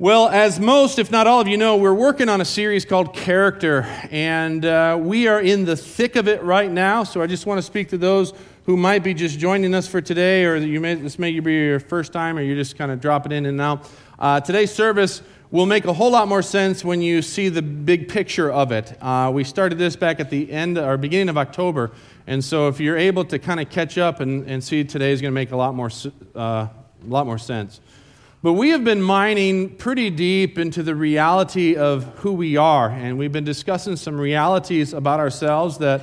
Well, as most, if not all of you know, we're working on a series called Character, and we are in the thick of it right now, so I just want to speak to those who might be just joining us for today, or this may be your first time, or you're just kind of dropping in and out. Today's service will make a whole lot more sense when you see the big picture of it. We started this back at the end or beginning of October, and so if you're able to kind of catch up and see, today is going to make a lot more sense. But we have been mining pretty deep into the reality of who we are, and we've been discussing some realities about ourselves that,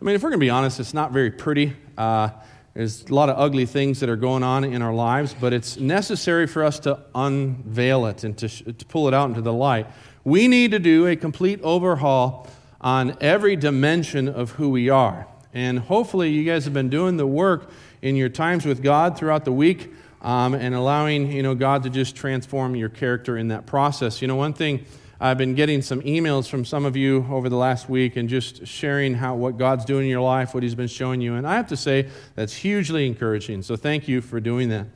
I mean, if we're going to be honest, it's not very pretty. There's a lot of ugly things that are going on in our lives, but it's necessary for us to unveil it and to pull it out into the light. We need to do a complete overhaul on every dimension of who we are, and hopefully you guys have been doing the work in your times with God throughout the week. And allowing, God to just transform your character in that process. One thing, I've been getting some emails from some of you over the last week and just sharing what God's doing in your life, what he's been showing you. And I have to say, that's hugely encouraging. So thank you for doing that.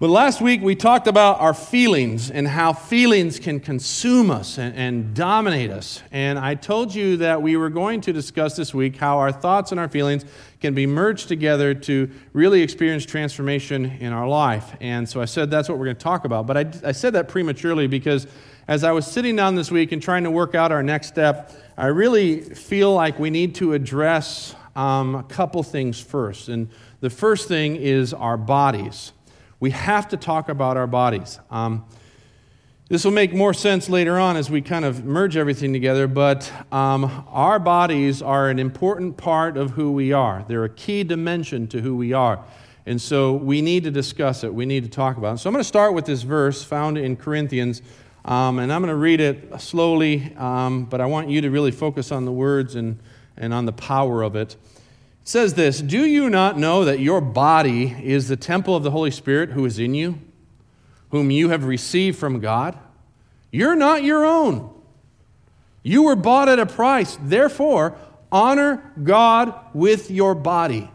But last week, we talked about our feelings and how feelings can consume us and dominate us. And I told you that we were going to discuss this week how our thoughts and our feelings can be merged together to really experience transformation in our life. And so I said that's what we're going to talk about. But I said that prematurely because as I was sitting down this week and trying to work out our next step, I really feel like we need to address a couple things first. And the first thing is our bodies. We have to talk about our bodies. This will make more sense later on as we kind of merge everything together, but our bodies are an important part of who we are. They're a key dimension to who we are. And so we need to discuss it. We need to talk about it. So I'm going to start with this verse found in Corinthians, and I'm going to read it slowly, but I want you to really focus on the words and on the power of it. It says this, "Do you not know that your body is the temple of the Holy Spirit who is in you? Whom you have received from God? You're not your own. You were bought at a price. Therefore, honor God with your body."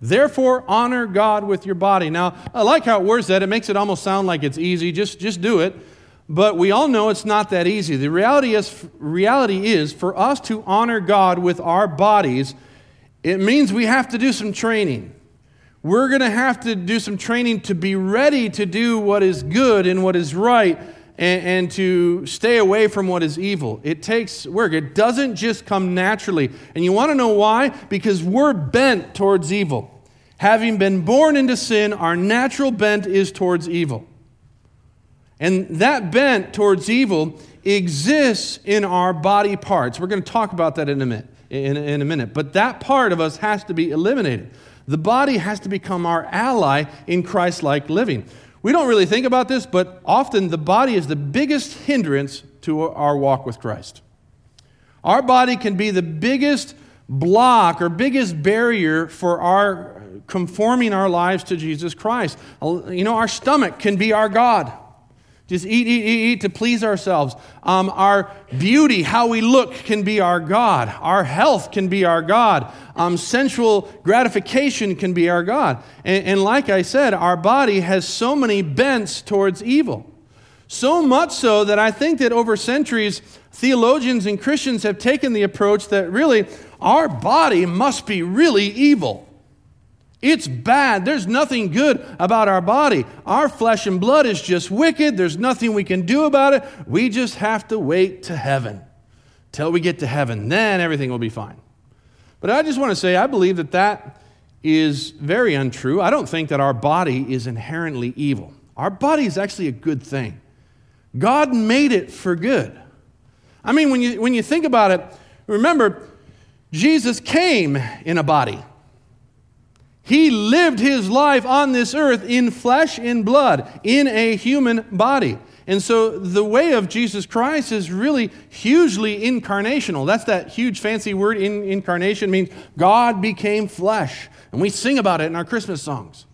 Therefore, honor God with your body. Now, I like how it words that. It makes it almost sound like it's easy. Just do it. But we all know it's not that easy. The reality is for us to honor God with our bodies, it means we have to do some training. We're going to have to do some training to be ready to do what is good and what is right and to stay away from what is evil. It takes work. It doesn't just come naturally. And you want to know why? Because we're bent towards evil. Having been born into sin, our natural bent is towards evil. And that bent towards evil exists in our body parts. We're going to talk about that in a minute. But that part of us has to be eliminated. The body has to become our ally in Christ-like living. We don't really think about this, but often the body is the biggest hindrance to our walk with Christ. Our body can be the biggest block or biggest barrier for our conforming our lives to Jesus Christ. Our stomach can be our God. Just eat to please ourselves. Our beauty, how we look, can be our God. Our health can be our God. Sensual gratification can be our God. And like I said, our body has so many bents towards evil. So much so that I think that over centuries, theologians and Christians have taken the approach that really, our body must be really evil. It's bad. There's nothing good about our body. Our flesh and blood is just wicked. There's nothing we can do about it. We just have to wait to heaven. Till we get to heaven, then everything will be fine. But I just want to say, I believe that is very untrue. I don't think that our body is inherently evil. Our body is actually a good thing. God made it for good. I mean, when you think about it, remember, Jesus came in a body. He lived his life on this earth in flesh and blood, in a human body. And so the way of Jesus Christ is really hugely incarnational. That's that huge fancy word, incarnation, means God became flesh. And we sing about it in our Christmas songs.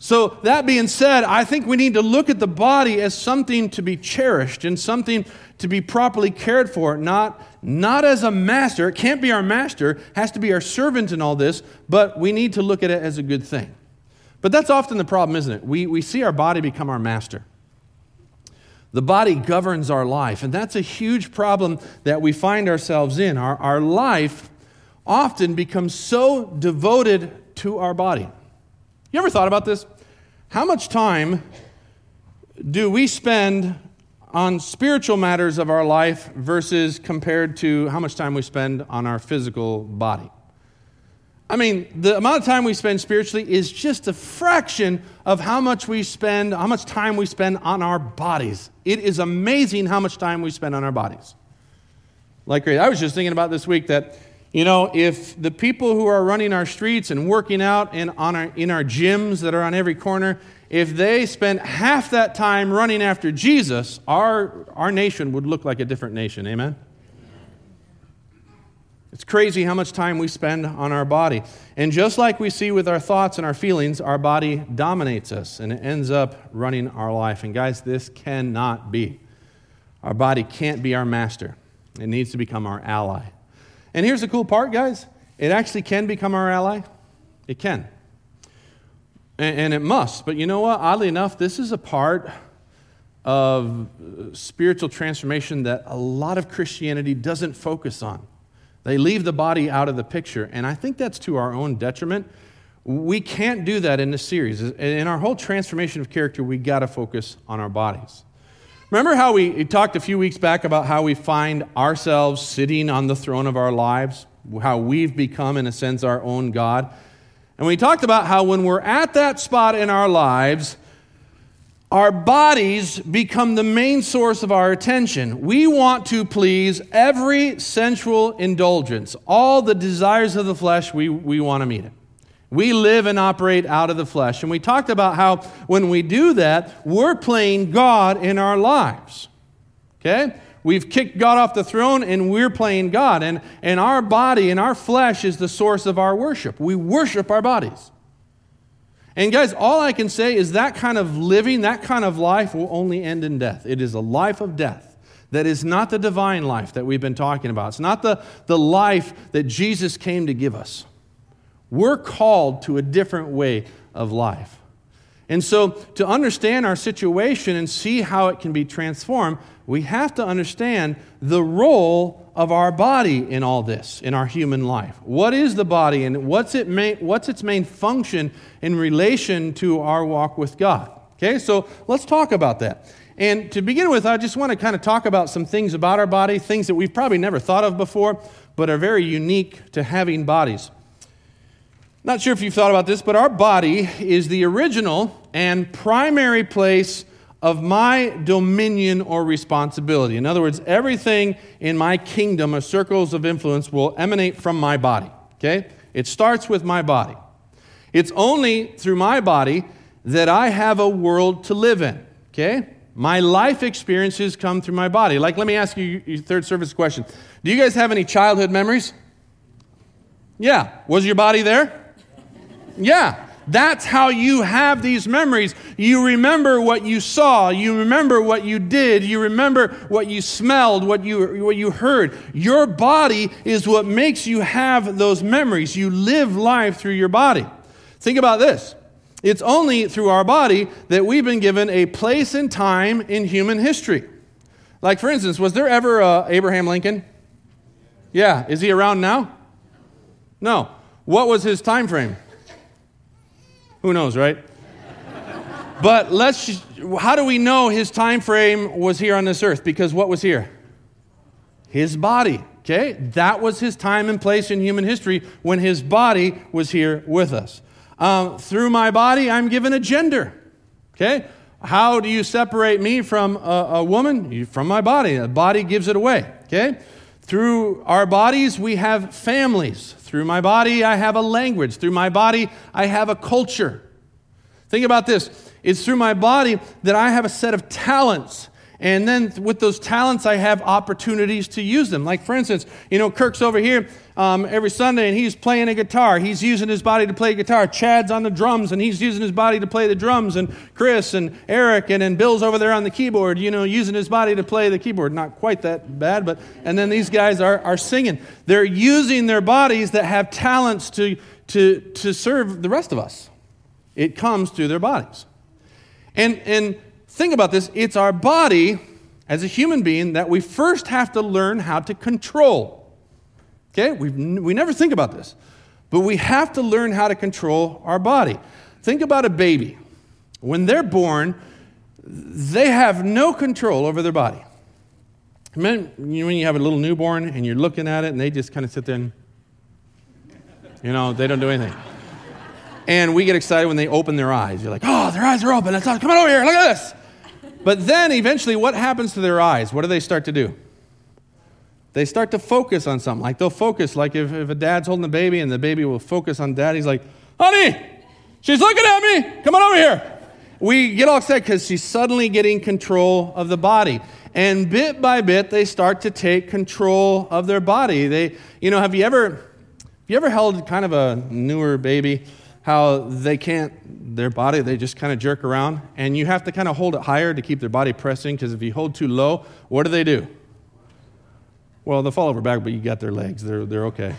So that being said, I think we need to look at the body as something to be cherished and something to be properly cared for, not as a master. It can't be our master. It has to be our servant in all this, but we need to look at it as a good thing. But that's often the problem, isn't it? We see our body become our master. The body governs our life, and that's a huge problem that we find ourselves in. Our life often becomes so devoted to our body. You ever thought about this? How much time do we spend on spiritual matters of our life versus compared to how much time we spend on our physical body? I mean, the amount of time we spend spiritually is just a fraction of how much time we spend on our bodies. It is amazing how much time we spend on our bodies. Like crazy. I was just thinking about this week that, you know, if the people who are running our streets and working out and in our gyms that are on every corner, if they spent half that time running after Jesus, our nation would look like a different nation. Amen? It's crazy how much time we spend on our body. And just like we see with our thoughts and our feelings, our body dominates us, and it ends up running our life. And guys, this cannot be. Our body can't be our master. It needs to become our ally. And here's the cool part, guys. It actually can become our ally. It can. And it must. But you know what? Oddly enough, this is a part of spiritual transformation that a lot of Christianity doesn't focus on. They leave the body out of the picture, and I think that's to our own detriment. We can't do that in this series. In our whole transformation of character, we got to focus on our bodies. Remember how we talked a few weeks back about how we find ourselves sitting on the throne of our lives, how we've become, in a sense, our own God? And we talked about how when we're at that spot in our lives, our bodies become the main source of our attention. We want to please every sensual indulgence, all the desires of the flesh, we want to meet it. We live and operate out of the flesh. And we talked about how when we do that, we're playing God in our lives. Okay? We've kicked God off the throne and we're playing God. And our body and our flesh is the source of our worship. We worship our bodies. And guys, all I can say is that kind of living, that kind of life will only end in death. It is a life of death. That is not the divine life that we've been talking about. It's not the life that Jesus came to give us. We're called to a different way of life. And so to understand our situation and see how it can be transformed, we have to understand the role of our body in all this, in our human life. What is the body and what's its main function in relation to our walk with God? Okay, so let's talk about that. And to begin with, I just want to kind of talk about some things about our body, things that we've probably never thought of before, but are very unique to having bodies. Not sure if you've thought about this, but our body is the original and primary place of my dominion or responsibility. In other words, everything in my kingdom or circles of influence will emanate from my body, okay? It starts with my body. It's only through my body that I have a world to live in, okay? My life experiences come through my body. Like, let me ask you your third service question. Do you guys have any childhood memories? Yeah. Was your body there? Yeah, that's how you have these memories. You remember what you saw. You remember what you did. You remember what you smelled, what you heard. Your body is what makes you have those memories. You live life through your body. Think about this. It's only through our body that we've been given a place and time in human history. Like, for instance, was there ever Abraham Lincoln? Yeah. Is he around now? No. What was his time frame? Who knows, right? But how do we know his time frame was here on this earth? Because what was here? His body, okay? That was his time and place in human history when his body was here with us. Through my body, I'm given a gender, okay? How do you separate me from a woman? From my body. The body gives it away, okay? Through our bodies, we have families. Through my body, I have a language. Through my body, I have a culture. Think about this. It's through my body that I have a set of talents. And then with those talents, I have opportunities to use them. Like, for instance, you know, Kirk's over here every Sunday, and he's playing a guitar. He's using his body to play guitar. Chad's on the drums, and he's using his body to play the drums. And Chris and Eric and Bill's over there on the keyboard, you know, using his body to play the keyboard. Not quite that bad, but and then these guys are singing. They're using their bodies that have talents to serve the rest of us. It comes through their bodies. And think about this. It's our body as a human being that we first have to learn how to control. Okay? We never think about this. But we have to learn how to control our body. Think about a baby. When they're born, they have no control over their body. When you have a little newborn and you're looking at it and they just kind of sit there and, they don't do anything. And we get excited when they open their eyes. You're like, oh, their eyes are open. Come on over here. Look at this. But then eventually what happens to their eyes? What do they start to do? They start to focus on something. Like they'll focus. Like if a dad's holding the baby and the baby will focus on dad. He's like, honey, she's looking at me. Come on over here. We get all excited because she's suddenly getting control of the body. And bit by bit, they start to take control of their body. They, have you ever held kind of a newer baby, how they can't, their body, they just kind of jerk around, and you have to kind of hold it higher to keep their body pressing, because if you hold too low, what do? Well, they'll fall over back, but you got their legs. They're okay.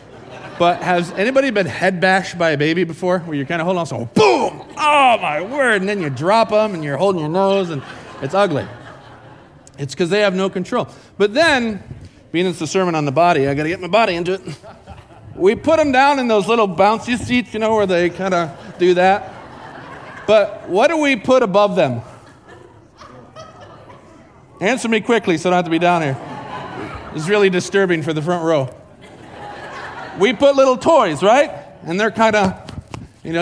But has anybody been head bashed by a baby before, where you're kind of holding on, so boom, oh my word, and then you drop them, and you're holding your nose, and it's ugly. It's because they have no control. But then, being it's the sermon on the body, I got to get my body into it. We put them down in those little bouncy seats, where they kind of do that. But what do we put above them? Answer me quickly so I don't have to be down here. It's really disturbing for the front row. We put little toys, right? And they're kind of,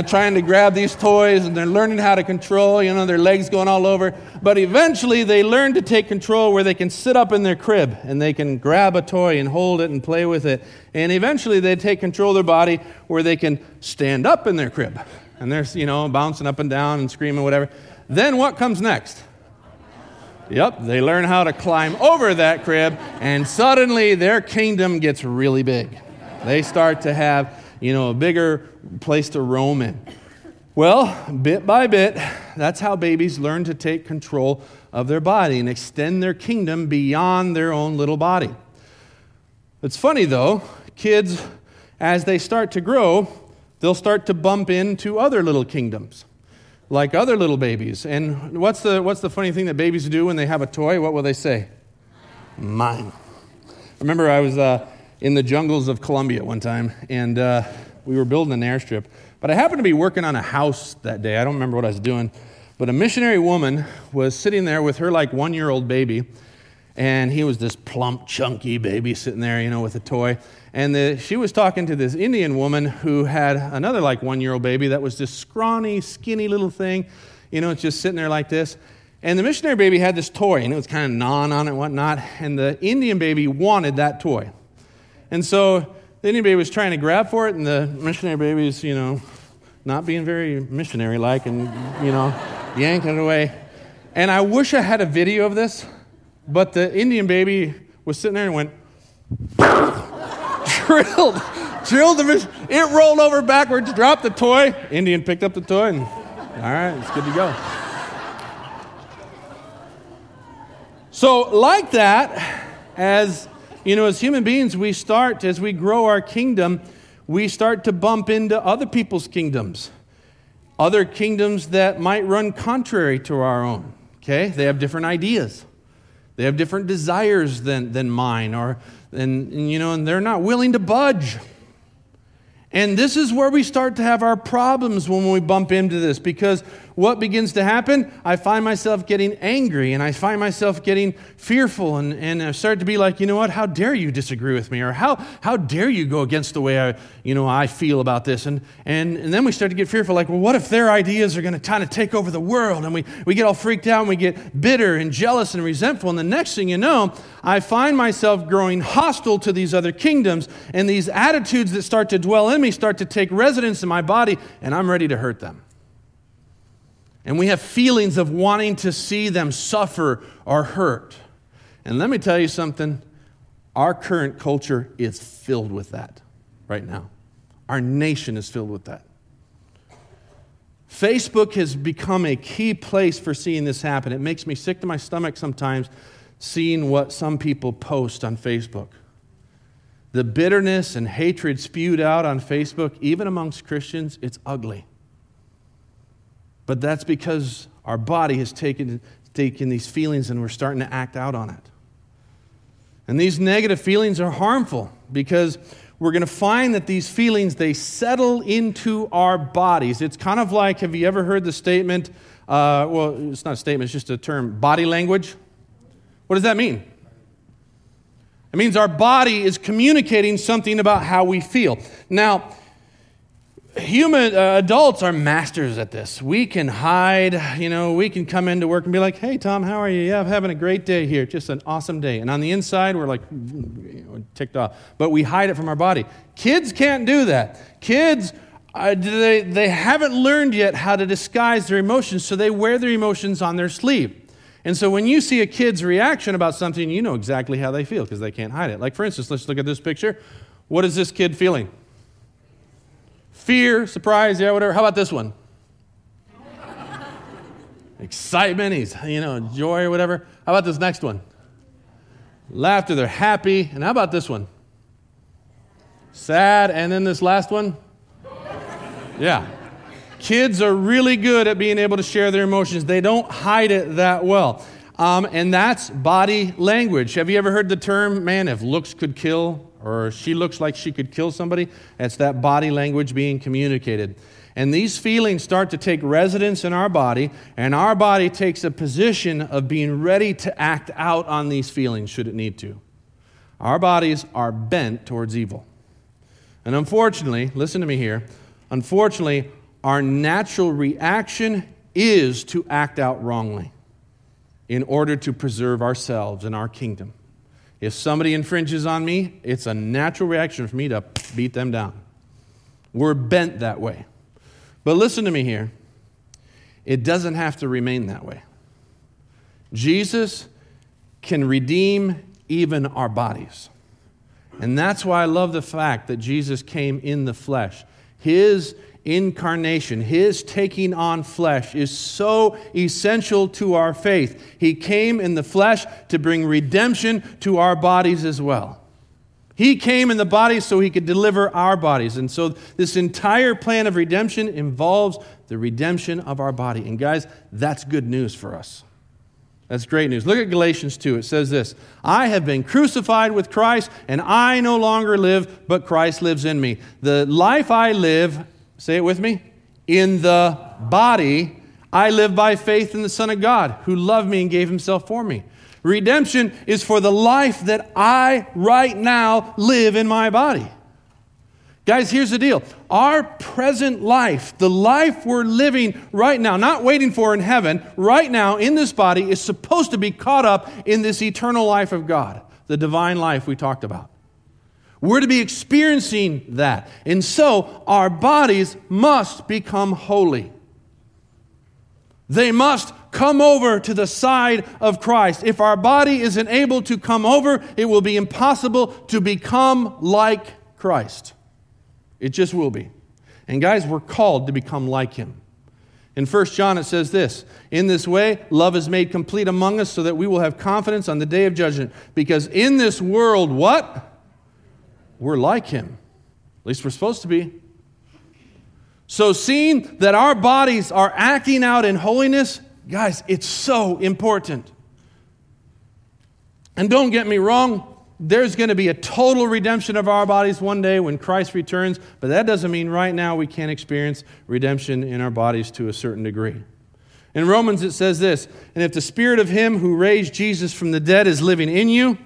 trying to grab these toys, and they're learning how to control, their legs going all over. But eventually they learn to take control where they can sit up in their crib and they can grab a toy and hold it and play with it. And eventually they take control of their body where they can stand up in their crib. And they're, bouncing up and down and screaming, whatever. Then what comes next? Yep, they learn how to climb over that crib, and suddenly their kingdom gets really big. They start to have a bigger place to roam in. Well, bit by bit, that's how babies learn to take control of their body and extend their kingdom beyond their own little body. It's funny, though, kids, as they start to grow, they'll start to bump into other little kingdoms, like other little babies. And what's the funny thing that babies do when they have a toy? What will they say? Mine. Remember, I was in the jungles of Colombia one time, and we were building an airstrip. But I happened to be working on a house that day. I don't remember what I was doing. But a missionary woman was sitting there with her, like, one-year-old baby, and he was this plump, chunky baby sitting there, with a toy. And she was talking to this Indian woman who had another, like, one-year-old baby that was this scrawny, skinny little thing, just sitting there like this. And the missionary baby had this toy, and it was kind of gnawing on it and whatnot, and the Indian baby wanted that toy. And so the Indian baby was trying to grab for it, and the missionary baby was, not being very missionary-like and, yanking it away. And I wish I had a video of this, but the Indian baby was sitting there and went, drilled the fish. It rolled over backwards, dropped the toy. Indian picked up the toy, and all right, it's good to go. So like that, as human beings, as we grow our kingdom, we start to bump into other people's kingdoms. Other kingdoms that might run contrary to our own, okay? They have different ideas. They have different desires than mine, and they're not willing to budge. And this is where we start to have our problems when we bump into this, because what begins to happen? I find myself getting angry, and I find myself getting fearful, and I start to be like, how dare you disagree with me, or how dare you go against the way I feel about this? And then we start to get fearful, like, well, what if their ideas are going to kind of take over the world? And we get all freaked out, and we get bitter and jealous and resentful, and the next thing you know, I find myself growing hostile to these other kingdoms, and these attitudes that start to dwell in me start to take residence in my body, and I'm ready to hurt them. And we have feelings of wanting to see them suffer or hurt. And let me tell you something, our current culture is filled with that right now. Our nation is filled with that. Facebook has become a key place for seeing this happen. It makes me sick to my stomach sometimes seeing what some people post on Facebook. The bitterness and hatred spewed out on Facebook, even amongst Christians, it's ugly. But that's because our body has taken these feelings and we're starting to act out on it. And these negative feelings are harmful because we're going to find that these feelings, they settle into our bodies. It's kind of like, have you ever heard the statement, well, it's not a statement, it's just a term, body language? What does that mean? It means our body is communicating something about how we feel. Now, human adults are masters at this. We can hide, we can come into work and be like, hey, Tom, how are you? Yeah, I'm having a great day here. Just an awesome day. And on the inside, we're like ticked off. But we hide it from our body. Kids can't do that. Kids, they haven't learned yet how to disguise their emotions, so they wear their emotions on their sleeve. And so when you see a kid's reaction about something, you know exactly how they feel because they can't hide it. Like, for instance, let's look at this picture. What is this kid feeling? Fear, surprise, yeah, whatever. How about this one? Excitement, he's, joy or whatever. How about this next one? Laughter, they're happy. And how about this one? Sad. And then this last one? Yeah. Kids are really good at being able to share their emotions. They don't hide it that well. And that's body language. Have you ever heard the term, man, if looks could kill, or she looks like she could kill somebody? That's that body language being communicated. And these feelings start to take residence in our body, and our body takes a position of being ready to act out on these feelings should it need to. Our bodies are bent towards evil. And unfortunately, listen to me here, our natural reaction is to act out wrongly in order to preserve ourselves and our kingdom. If somebody infringes on me, it's a natural reaction for me to beat them down. We're bent that way. But listen to me here. It doesn't have to remain that way. Jesus can redeem even our bodies. And that's why I love the fact that Jesus came in the flesh. His incarnation, his taking on flesh is so essential to our faith. He came in the flesh to bring redemption to our bodies as well. He came in the body so he could deliver our bodies. And so this entire plan of redemption involves the redemption of our body. And guys, that's good news for us. That's great news. Look at Galatians 2. It says this, I have been crucified with Christ, and I no longer live, but Christ lives in me. The life I live, say it with me, in the body, I live by faith in the Son of God, who loved me and gave himself for me. Redemption is for the life that I right now live in my body. Guys, here's the deal. Our present life, the life we're living right now, not waiting for in heaven, right now in this body, is supposed to be caught up in this eternal life of God, the divine life we talked about. We're to be experiencing that. And so our bodies must become holy. They must come over to the side of Christ. If our body isn't able to come over, it will be impossible to become like Christ. It just will be. And guys, we're called to become like him. In 1 John it says this, in this way, love is made complete among us so that we will have confidence on the day of judgment. Because in this world, what? We're like him. At least we're supposed to be. So seeing that our bodies are acting out in holiness, guys, it's so important. And don't get me wrong, there's going to be a total redemption of our bodies one day when Christ returns, but that doesn't mean right now we can't experience redemption in our bodies to a certain degree. In Romans it says this, and if the spirit of him who raised Jesus from the dead is living in you,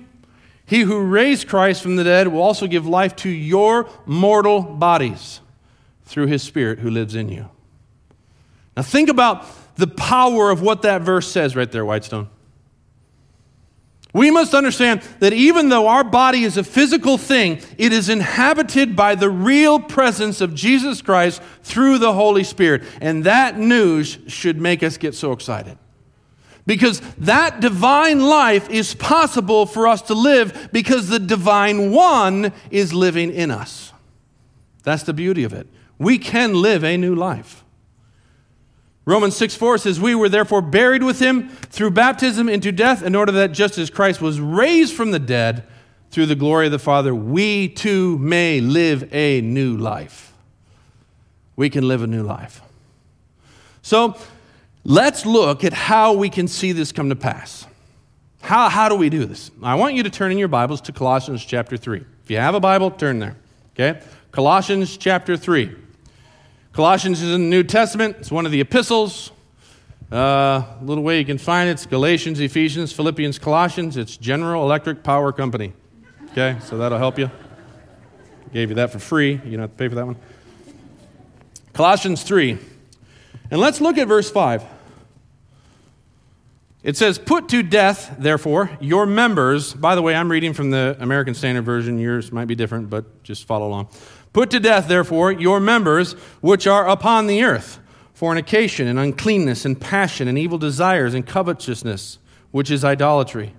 he who raised Christ from the dead will also give life to your mortal bodies through his spirit who lives in you. Now think about the power of what that verse says right there, Whitestone. We must understand that even though our body is a physical thing, it is inhabited by the real presence of Jesus Christ through the Holy Spirit. And that news should make us get so excited. Because that divine life is possible for us to live because the divine one is living in us. That's the beauty of it. We can live a new life. Romans 6:4 says, we were therefore buried with him through baptism into death in order that just as Christ was raised from the dead through the glory of the Father, we too may live a new life. We can live a new life. So Let's look at how we can see this come to pass. How do we do this? I want you to turn in your Bibles to Colossians chapter 3. If you have a Bible, turn there, okay? Colossians chapter 3. Colossians is in the New Testament. It's one of the epistles. A little way you can find it. It's Galatians, Ephesians, Philippians, Colossians. It's General Electric Power Company. Okay, so that'll help you. Gave you that for free. You don't have to pay for that one. Colossians 3. And let's look at verse 5. It says, put to death, therefore, your members. By the way, I'm reading from the American Standard Version. Yours might be different, but just follow along. Put to death, therefore, your members which are upon the earth. Fornication and uncleanness and passion and evil desires and covetousness, which is idolatry.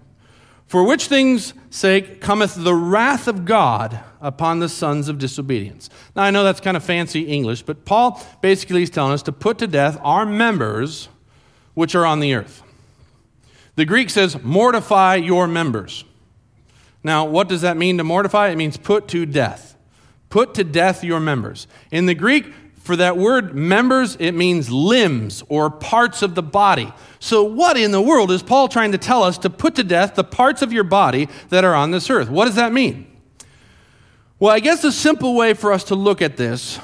For which things' sake cometh the wrath of God upon the sons of disobedience. Now, I know that's kind of fancy English, but Paul basically is telling us to put to death our members which are on the earth. The Greek says, mortify your members. Now, what does that mean to mortify? It means put to death. Put to death your members. In the Greek, for that word members, it means limbs or parts of the body. So what in the world is Paul trying to tell us to put to death the parts of your body that are on this earth? What does that mean? Well, I guess a simple way for us to look at this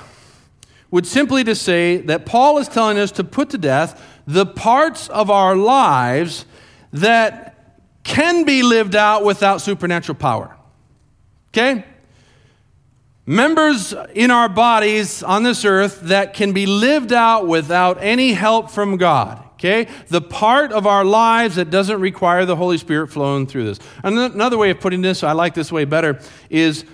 would simply to say that Paul is telling us to put to death the parts of our lives that can be lived out without supernatural power. Okay? Members in our bodies on this earth that can be lived out without any help from God, okay? The part of our lives that doesn't require the Holy Spirit flowing through this. Another way of putting this, I like this way better, is,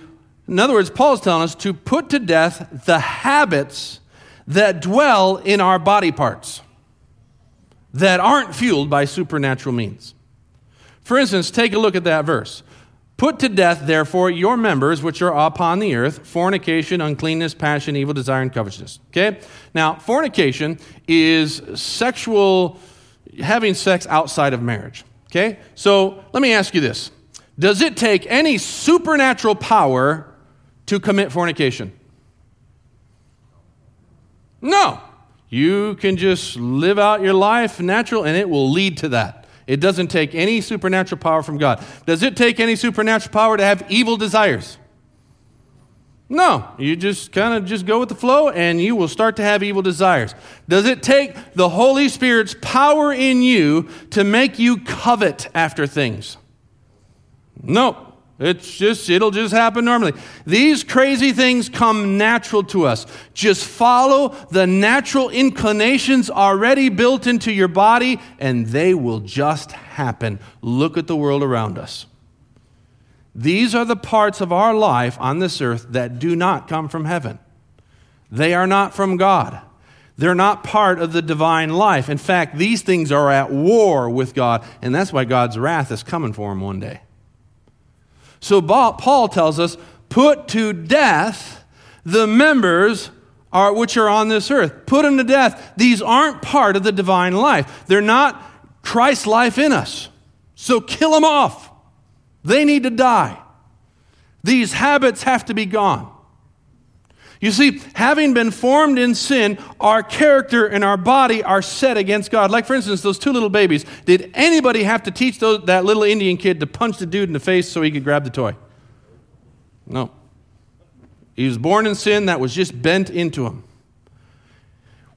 in other words, Paul's telling us to put to death the habits that dwell in our body parts that aren't fueled by supernatural means. For instance, take a look at that verse. Put to death, therefore, your members which are upon the earth, fornication, uncleanness, passion, evil desire, and covetousness. Okay? Now, fornication is having sex outside of marriage. Okay? So, let me ask you this. Does it take any supernatural power to commit fornication? No. You can just live out your life natural, and it will lead to that. It doesn't take any supernatural power from God. Does it take any supernatural power to have evil desires? No. You just kind of just go with the flow and you will start to have evil desires. Does it take the Holy Spirit's power in you to make you covet after things? No. It'll just happen normally. These crazy things come natural to us. Just follow the natural inclinations already built into your body, and they will just happen. Look at the world around us. These are the parts of our life on this earth that do not come from heaven. They are not from God. They're not part of the divine life. In fact, these things are at war with God, and that's why God's wrath is coming for them one day. So Paul tells us, put to death the members which are on this earth. Put them to death. These aren't part of the divine life. They're not Christ's life in us. So kill them off. They need to die. These habits have to be gone. You see, having been formed in sin, our character and our body are set against God. Like, for instance, those two little babies. Did anybody have to teach that little Indian kid to punch the dude in the face so he could grab the toy? No. He was born in sin. That was just bent into him.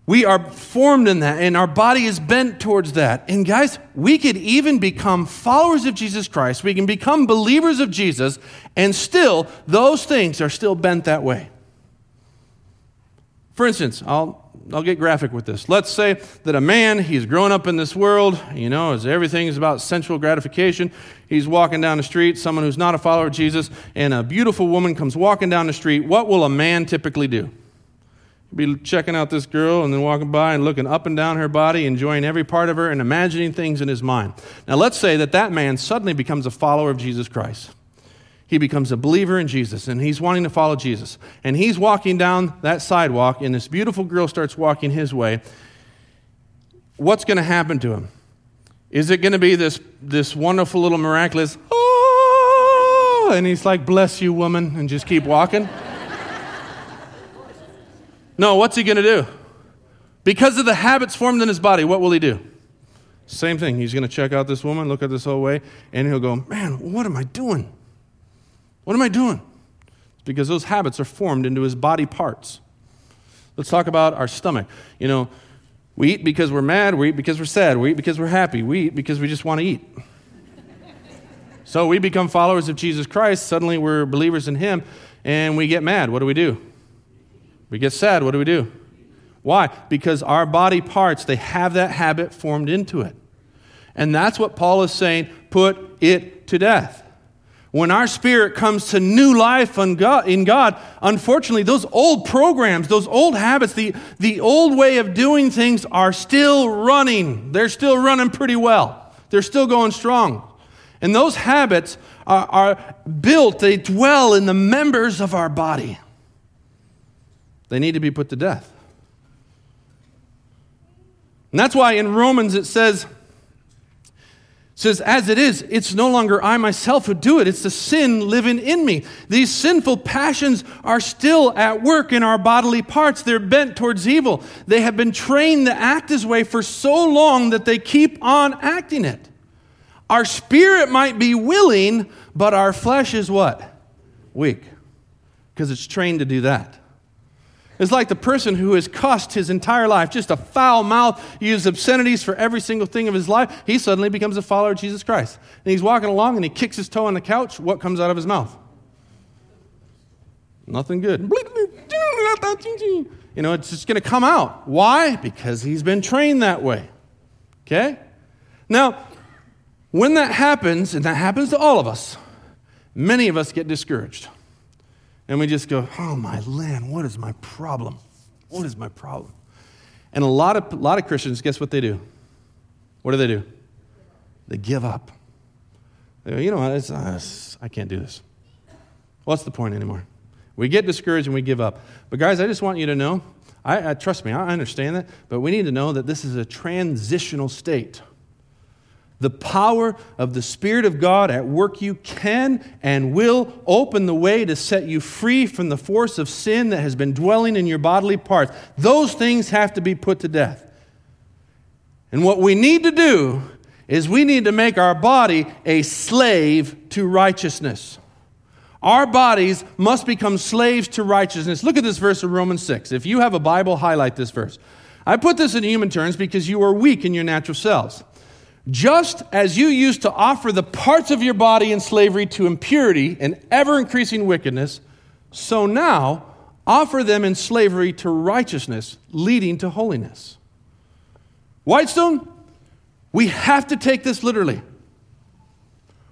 We are formed in that, and our body is bent towards that. And guys, we could even become followers of Jesus Christ. We can become believers of Jesus, and still, those things are still bent that way. For instance, I'll get graphic with this. Let's say that a man, he's grown up in this world, everything is about sensual gratification. He's walking down the street, someone who's not a follower of Jesus, and a beautiful woman comes walking down the street. What will a man typically do? He'll be checking out this girl and then walking by and looking up and down her body, enjoying every part of her and imagining things in his mind. Now, let's say that man suddenly becomes a follower of Jesus Christ. He becomes a believer in Jesus, and he's wanting to follow Jesus. And he's walking down that sidewalk, and this beautiful girl starts walking his way. What's going to happen to him? Is it going to be this wonderful little miraculous, oh, and he's like, bless you, woman, and just keep walking? No, what's he going to do? Because of the habits formed in his body, what will he do? Same thing. He's going to check out this woman, look at this whole way, and he'll go, man, what am I doing? What am I doing? It's because those habits are formed into his body parts. Let's talk about our stomach. You know, we eat because we're mad. We eat because we're sad. We eat because we're happy. We eat because we just want to eat. So we become followers of Jesus Christ. Suddenly we're believers in him, and we get mad. What do we do? We get sad. What do we do? Why? Because our body parts, they have that habit formed into it. And that's what Paul is saying, put it to death. When our spirit comes to new life in God, unfortunately, those old programs, those old habits, the old way of doing things are still running. They're still running pretty well. They're still going strong. And those habits are built, they dwell in the members of our body. They need to be put to death. And that's why in Romans it says, as it is, it's no longer I myself who do it. It's the sin living in me. These sinful passions are still at work in our bodily parts. They're bent towards evil. They have been trained to act this way for so long that they keep on acting it. Our spirit might be willing, but our flesh is what? Weak. Because it's trained to do that. It's like the person who has cussed his entire life, just a foul mouth, used obscenities for every single thing of his life. He suddenly becomes a follower of Jesus Christ. And he's walking along and he kicks his toe on the couch. What comes out of his mouth? Nothing good. You know, it's just going to come out. Why? Because he's been trained that way. Okay? Now, when that happens, and that happens to all of us, many of us get discouraged. And we just go, oh my land, what is my problem? What is my problem? And a lot of Christians, guess what they do? What do? They give up. They go, you know what, I can't do this. What's the point anymore? We get discouraged and we give up. But guys, I just want you to know, trust me, I understand that, but we need to know that this is a transitional state. The power of the Spirit of God at work you can and will open the way to set you free from the force of sin that has been dwelling in your bodily parts. Those things have to be put to death. And what we need to do is we need to make our body a slave to righteousness. Our bodies must become slaves to righteousness. Look at this verse of Romans 6. If you have a Bible, highlight this verse. I put this in human terms because you are weak in your natural selves. Just as you used to offer the parts of your body in slavery to impurity and ever-increasing wickedness, so now offer them in slavery to righteousness, leading to holiness. Whitestone, we have to take this literally.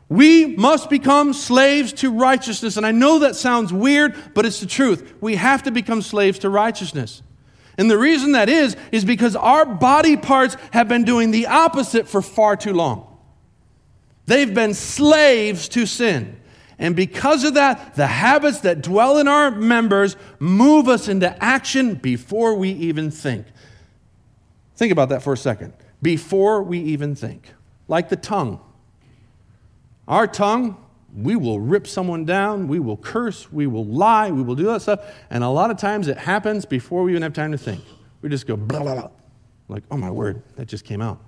We must become slaves to righteousness. And I know that sounds weird, but it's the truth. We have to become slaves to righteousness. And the reason that is because our body parts have been doing the opposite for far too long. They've been slaves to sin. And because of that, the habits that dwell in our members move us into action before we even think. Think about that for a second. Before we even think. Like the tongue. Our tongue, we will rip someone down, we will curse, we will lie, we will do that stuff, and a lot of times it happens before we even have time to think. We just go, blah, blah, blah. Like, oh my word, that just came out.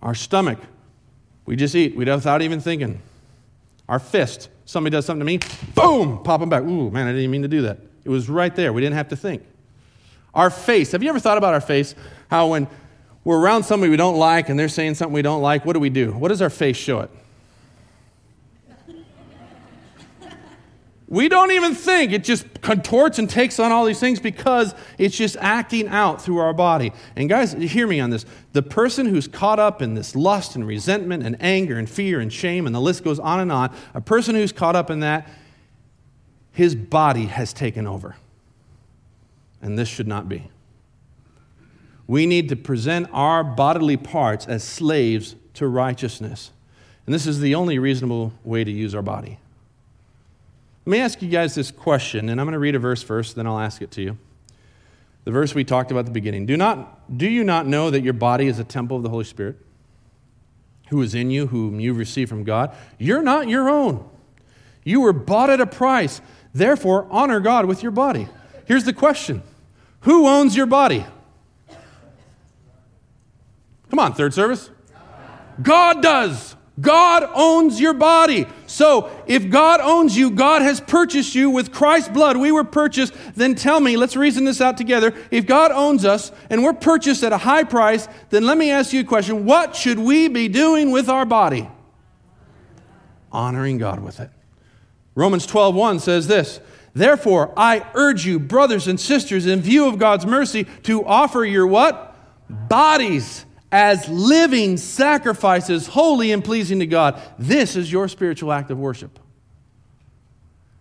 Our stomach, we just eat without even thinking. Our fist, somebody does something to me, boom, pop them back. Ooh, man, I didn't mean to do that. It was right there, we didn't have to think. Our face, have you ever thought about our face? How when we're around somebody we don't like and they're saying something we don't like, what do we do? What does our face show it? We don't even think. It just contorts and takes on all these things because it's just acting out through our body. And guys, hear me on this. The person who's caught up in this lust and resentment and anger and fear and shame, and the list goes on and on, a person who's caught up in that, his body has taken over. And this should not be. We need to present our bodily parts as slaves to righteousness. And this is the only reasonable way to use our body. Let me ask you guys this question, and I'm going to read a verse first, then I'll ask it to you. The verse we talked about at the beginning. Do you not know that your body is a temple of the Holy Spirit, who is in you, whom you receive from God? You're not your own. You were bought at a price. Therefore, honor God with your body. Here's the question. Who owns your body? Come on, third service. God does. God owns your body. So if God owns you, God has purchased you with Christ's blood. We were purchased. Then tell me, let's reason this out together. If God owns us and we're purchased at a high price, then let me ask you a question. What should we be doing with our body? Honoring God with it. Romans 12:1 says this, "Therefore, I urge you, brothers and sisters, in view of God's mercy, to offer your" what? "Bodies as living sacrifices, holy and pleasing to God. This is your spiritual act of worship."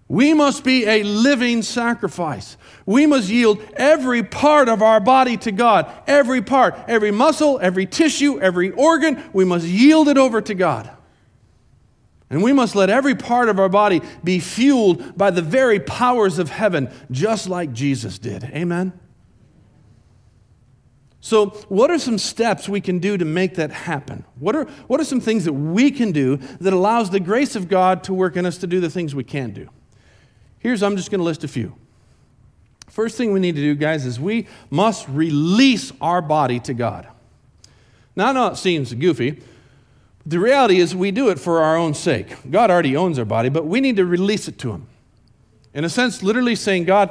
We must be a living sacrifice. We must yield every part of our body to God. Every part, every muscle, every tissue, every organ, we must yield it over to God. And we must let every part of our body be fueled by the very powers of heaven, just like Jesus did. Amen? So what are some steps we can do to make that happen? What are some things that we can do that allows the grace of God to work in us to do the things we can do? I'm just going to list a few. First thing we need to do, guys, is we must release our body to God. Now, I know it seems goofy. The reality is we do it for our own sake. God already owns our body, but we need to release it to Him. In a sense, literally saying, "God,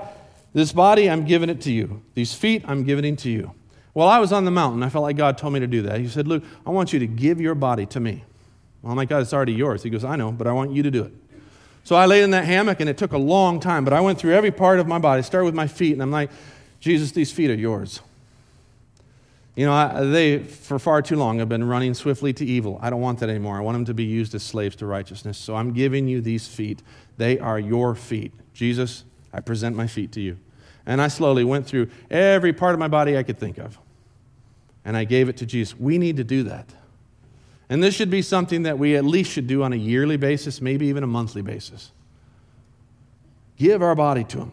this body, I'm giving it to you. These feet, I'm giving it to you." Well, I was on the mountain. I felt like God told me to do that. He said, "Luke, I want you to give your body to me." Well, I'm like, "God, it's already yours." He goes, "I know, but I want you to do it." So I laid in that hammock, and it took a long time, but I went through every part of my body. I started with my feet, and I'm like, "Jesus, these feet are yours. You know, they, for far too long, have been running swiftly to evil. I don't want that anymore. I want them to be used as slaves to righteousness. So I'm giving you these feet. They are your feet. Jesus, I present my feet to you." And I slowly went through every part of my body I could think of. And I gave it to Jesus. We need to do that. And this should be something that we at least should do on a yearly basis, maybe even a monthly basis. Give our body to Him.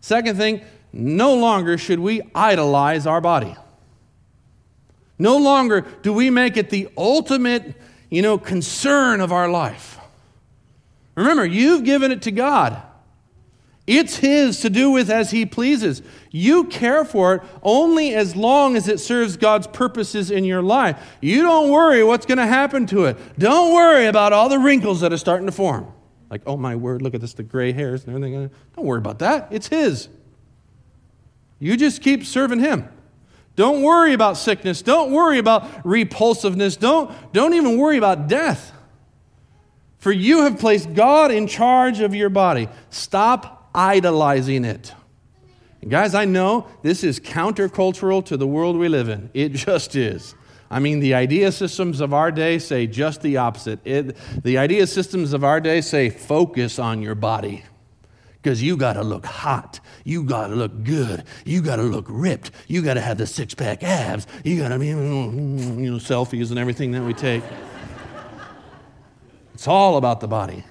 Second thing, no longer should we idolize our body. No longer do we make it the ultimate, concern of our life. Remember, you've given it to God. It's His to do with as He pleases. You care for it only as long as it serves God's purposes in your life. You don't worry what's going to happen to it. Don't worry about all the wrinkles that are starting to form. Like, "Oh my word, look at this, the gray hairs and everything." Don't worry about that. It's His. You just keep serving Him. Don't worry about sickness. Don't worry about repulsiveness. Don't even worry about death. For you have placed God in charge of your body. Stop idolizing it. And guys, I know this is countercultural to the world we live in. It just is. I mean, the idea systems of our day say just the opposite. The idea systems of our day say focus on your body because you got to look hot. You got to look good. You got to look ripped. You got to have the six-pack abs. You got to be, selfies and everything that we take. It's all about the body.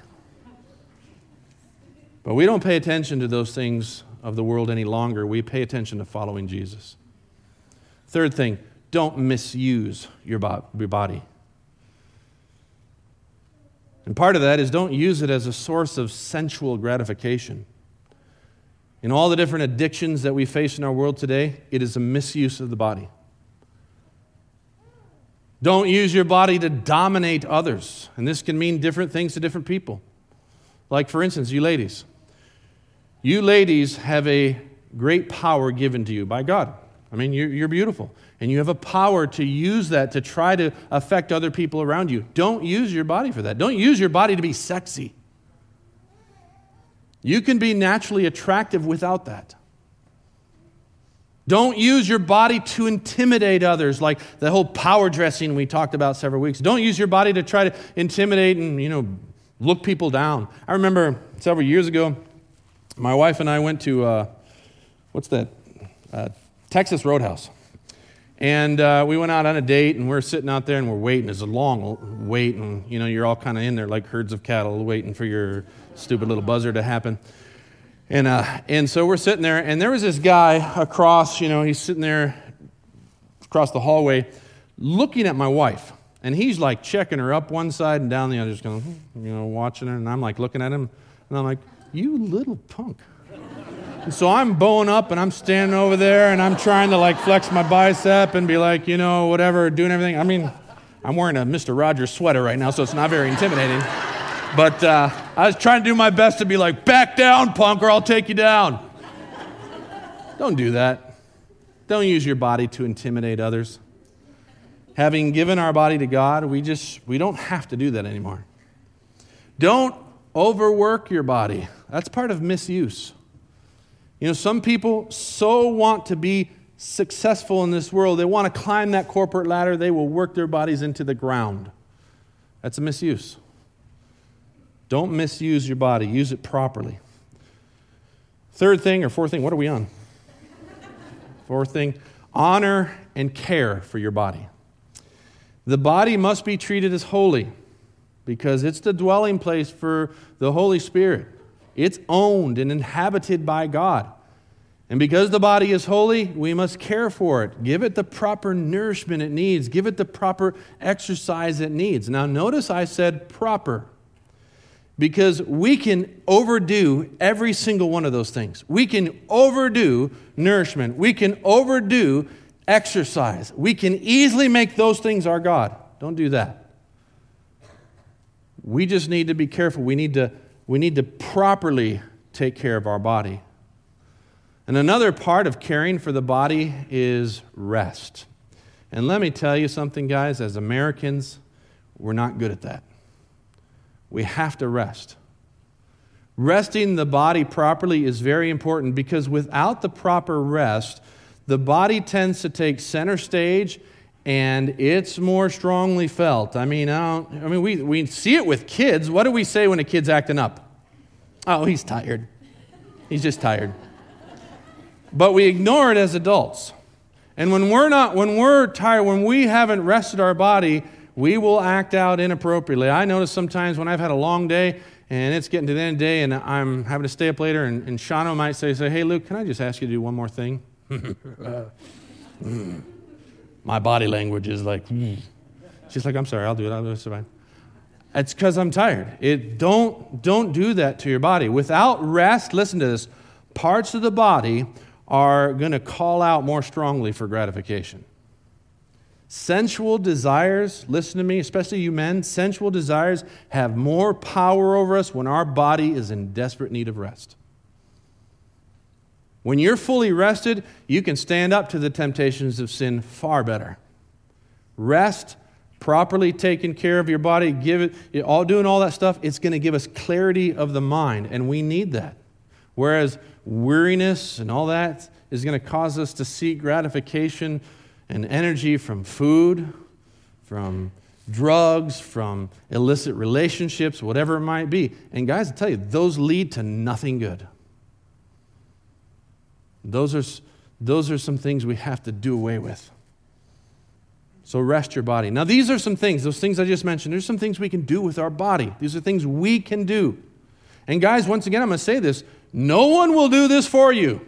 But we don't pay attention to those things of the world any longer. We pay attention to following Jesus. Third thing, don't misuse your body. And part of that is don't use it as a source of sensual gratification. In all the different addictions that we face in our world today, it is a misuse of the body. Don't use your body to dominate others. And this can mean different things to different people. Like, for instance, you ladies. You ladies have a great power given to you by God. I mean, you're beautiful. And you have a power to use that to try to affect other people around you. Don't use your body for that. Don't use your body to be sexy. You can be naturally attractive without that. Don't use your body to intimidate others, like the whole power dressing we talked about several weeks. Don't use your body to try to intimidate and, look people down. I remember several years ago, my wife and I went to, Texas Roadhouse. And we went out on a date, and we're sitting out there, and we're waiting. It's a long wait, and, you're all kind of in there like herds of cattle waiting for your stupid little buzzer to happen. And so we're sitting there, and there was this guy across, he's sitting there across the hallway looking at my wife. And he's like checking her up one side and down the other, just going, watching her. And I'm like looking at him. And I'm like, "You little punk." And so I'm bowing up and I'm standing over there and I'm trying to like flex my bicep and be like, you know, whatever, doing everything. I mean, I'm wearing a Mr. Rogers sweater right now, so it's not very intimidating. But I was trying to do my best to be like, back down, punk, or I'll take you down. Don't do that. Don't use your body to intimidate others. Having given our body to God, we don't have to do that anymore. Don't overwork your body. That's part of misuse. You know, some people so want to be successful in this world, they want to climb that corporate ladder, they will work their bodies into the ground. That's a misuse. Don't misuse your body. Use it properly. Fourth thing, what are we on? Fourth thing, honor and care for your body. The body must be treated as holy because it's the dwelling place for the Holy Spirit. It's owned and inhabited by God. And because the body is holy, we must care for it. Give it the proper nourishment it needs. Give it the proper exercise it needs. Now, notice I said proper, because we can overdo every single one of those things. We can overdo nourishment. We can overdo exercise. We can easily make those things our God. Don't do that. We just need to be careful. We need to properly take care of our body. And another part of caring for the body is rest. And let me tell you something, guys, as Americans, we're not good at that. We have to rest. Resting the body properly is very important because without the proper rest, the body tends to take center stage and it's more strongly felt. We see it with kids. What do we say when a kid's acting up? Oh, he's tired. He's just tired. But we ignore it as adults. And when we're tired, when we haven't rested our body, we will act out inappropriately. I notice sometimes when I've had a long day and it's getting to the end of the day and I'm having to stay up later, and Shano might say, hey, Luke, can I just ask you to do one more thing? My body language is like, She's like, I'm sorry, I'll do it, it's fine. It's because I'm tired. Don't do that to your body. Without rest, listen to this, parts of the body are going to call out more strongly for gratification. Sensual desires, listen to me, especially you men, sensual desires have more power over us when our body is in desperate need of rest. When you're fully rested, you can stand up to the temptations of sin far better. Rest, properly taking care of your body, doing all that stuff, it's going to give us clarity of the mind, and we need that. Whereas weariness and all that is going to cause us to seek gratification and energy from food, from drugs, from illicit relationships, whatever it might be. And guys, I tell you, those lead to nothing good. Those are some things we have to do away with. So rest your body. Now, these are some things, those things I just mentioned, there's some things we can do with our body. These are things we can do. And guys, once again, I'm going to say this, no one will do this for you.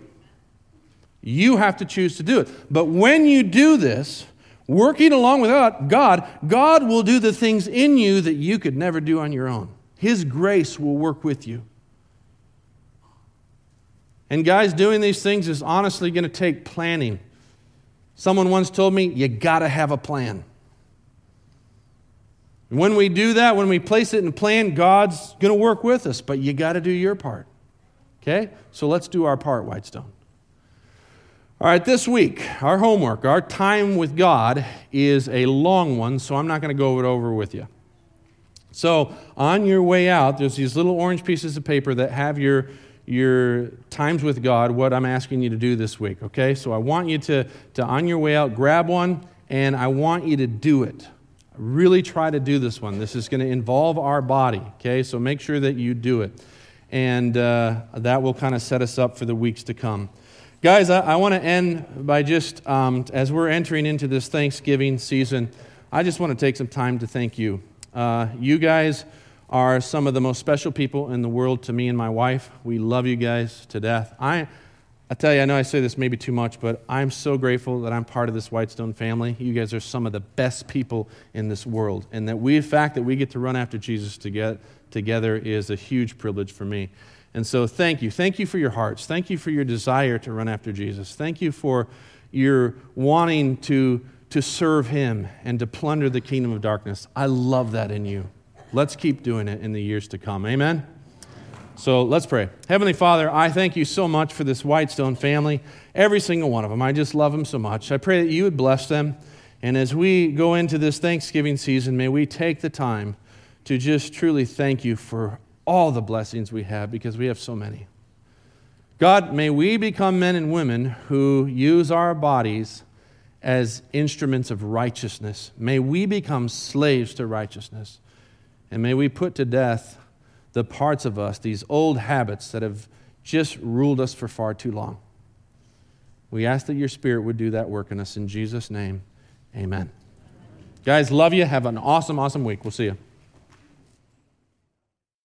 You have to choose to do it. But when you do this, working along with God will do the things in you that you could never do on your own. His grace will work with you. And guys, doing these things is honestly going to take planning. Someone once told me, you got to have a plan. And when we do that, when we place it in a plan, God's going to work with us, but you got to do your part. Okay? So let's do our part, Whitestone. All right, this week, our homework, our time with God is a long one, so I'm not going to go over with you. So on your way out, there's these little orange pieces of paper that have your times with God, what I'm asking you to do this week, okay? So I want you to on your way out, grab one, and I want you to do it. Really try to do this one. This is going to involve our body, okay? So make sure that you do it. And that will kind of set us up for the weeks to come. Guys, I want to end by just, as we're entering into this Thanksgiving season, I just want to take some time to thank you. You guys are some of the most special people in the world to me and my wife. We love you guys to death. I tell you, I know I say this maybe too much, but I'm so grateful that I'm part of this Whitestone family. You guys are some of the best people in this world. And the fact that we get to run after Jesus together is a huge privilege for me. And so thank you. Thank you for your hearts. Thank you for your desire to run after Jesus. Thank you for your wanting to serve him and to plunder the kingdom of darkness. I love that in you. Let's keep doing it in the years to come. Amen? So let's pray. Heavenly Father, I thank you so much for this Whitestone family, every single one of them. I just love them so much. I pray that you would bless them. And as we go into this Thanksgiving season, may we take the time to just truly thank you for all the blessings we have, because we have so many. God, may we become men and women who use our bodies as instruments of righteousness. May we become slaves to righteousness. And may we put to death the parts of us, these old habits that have just ruled us for far too long. We ask that your Spirit would do that work in us. In Jesus' name, amen. Guys, love you. Have an awesome, awesome week. We'll see you.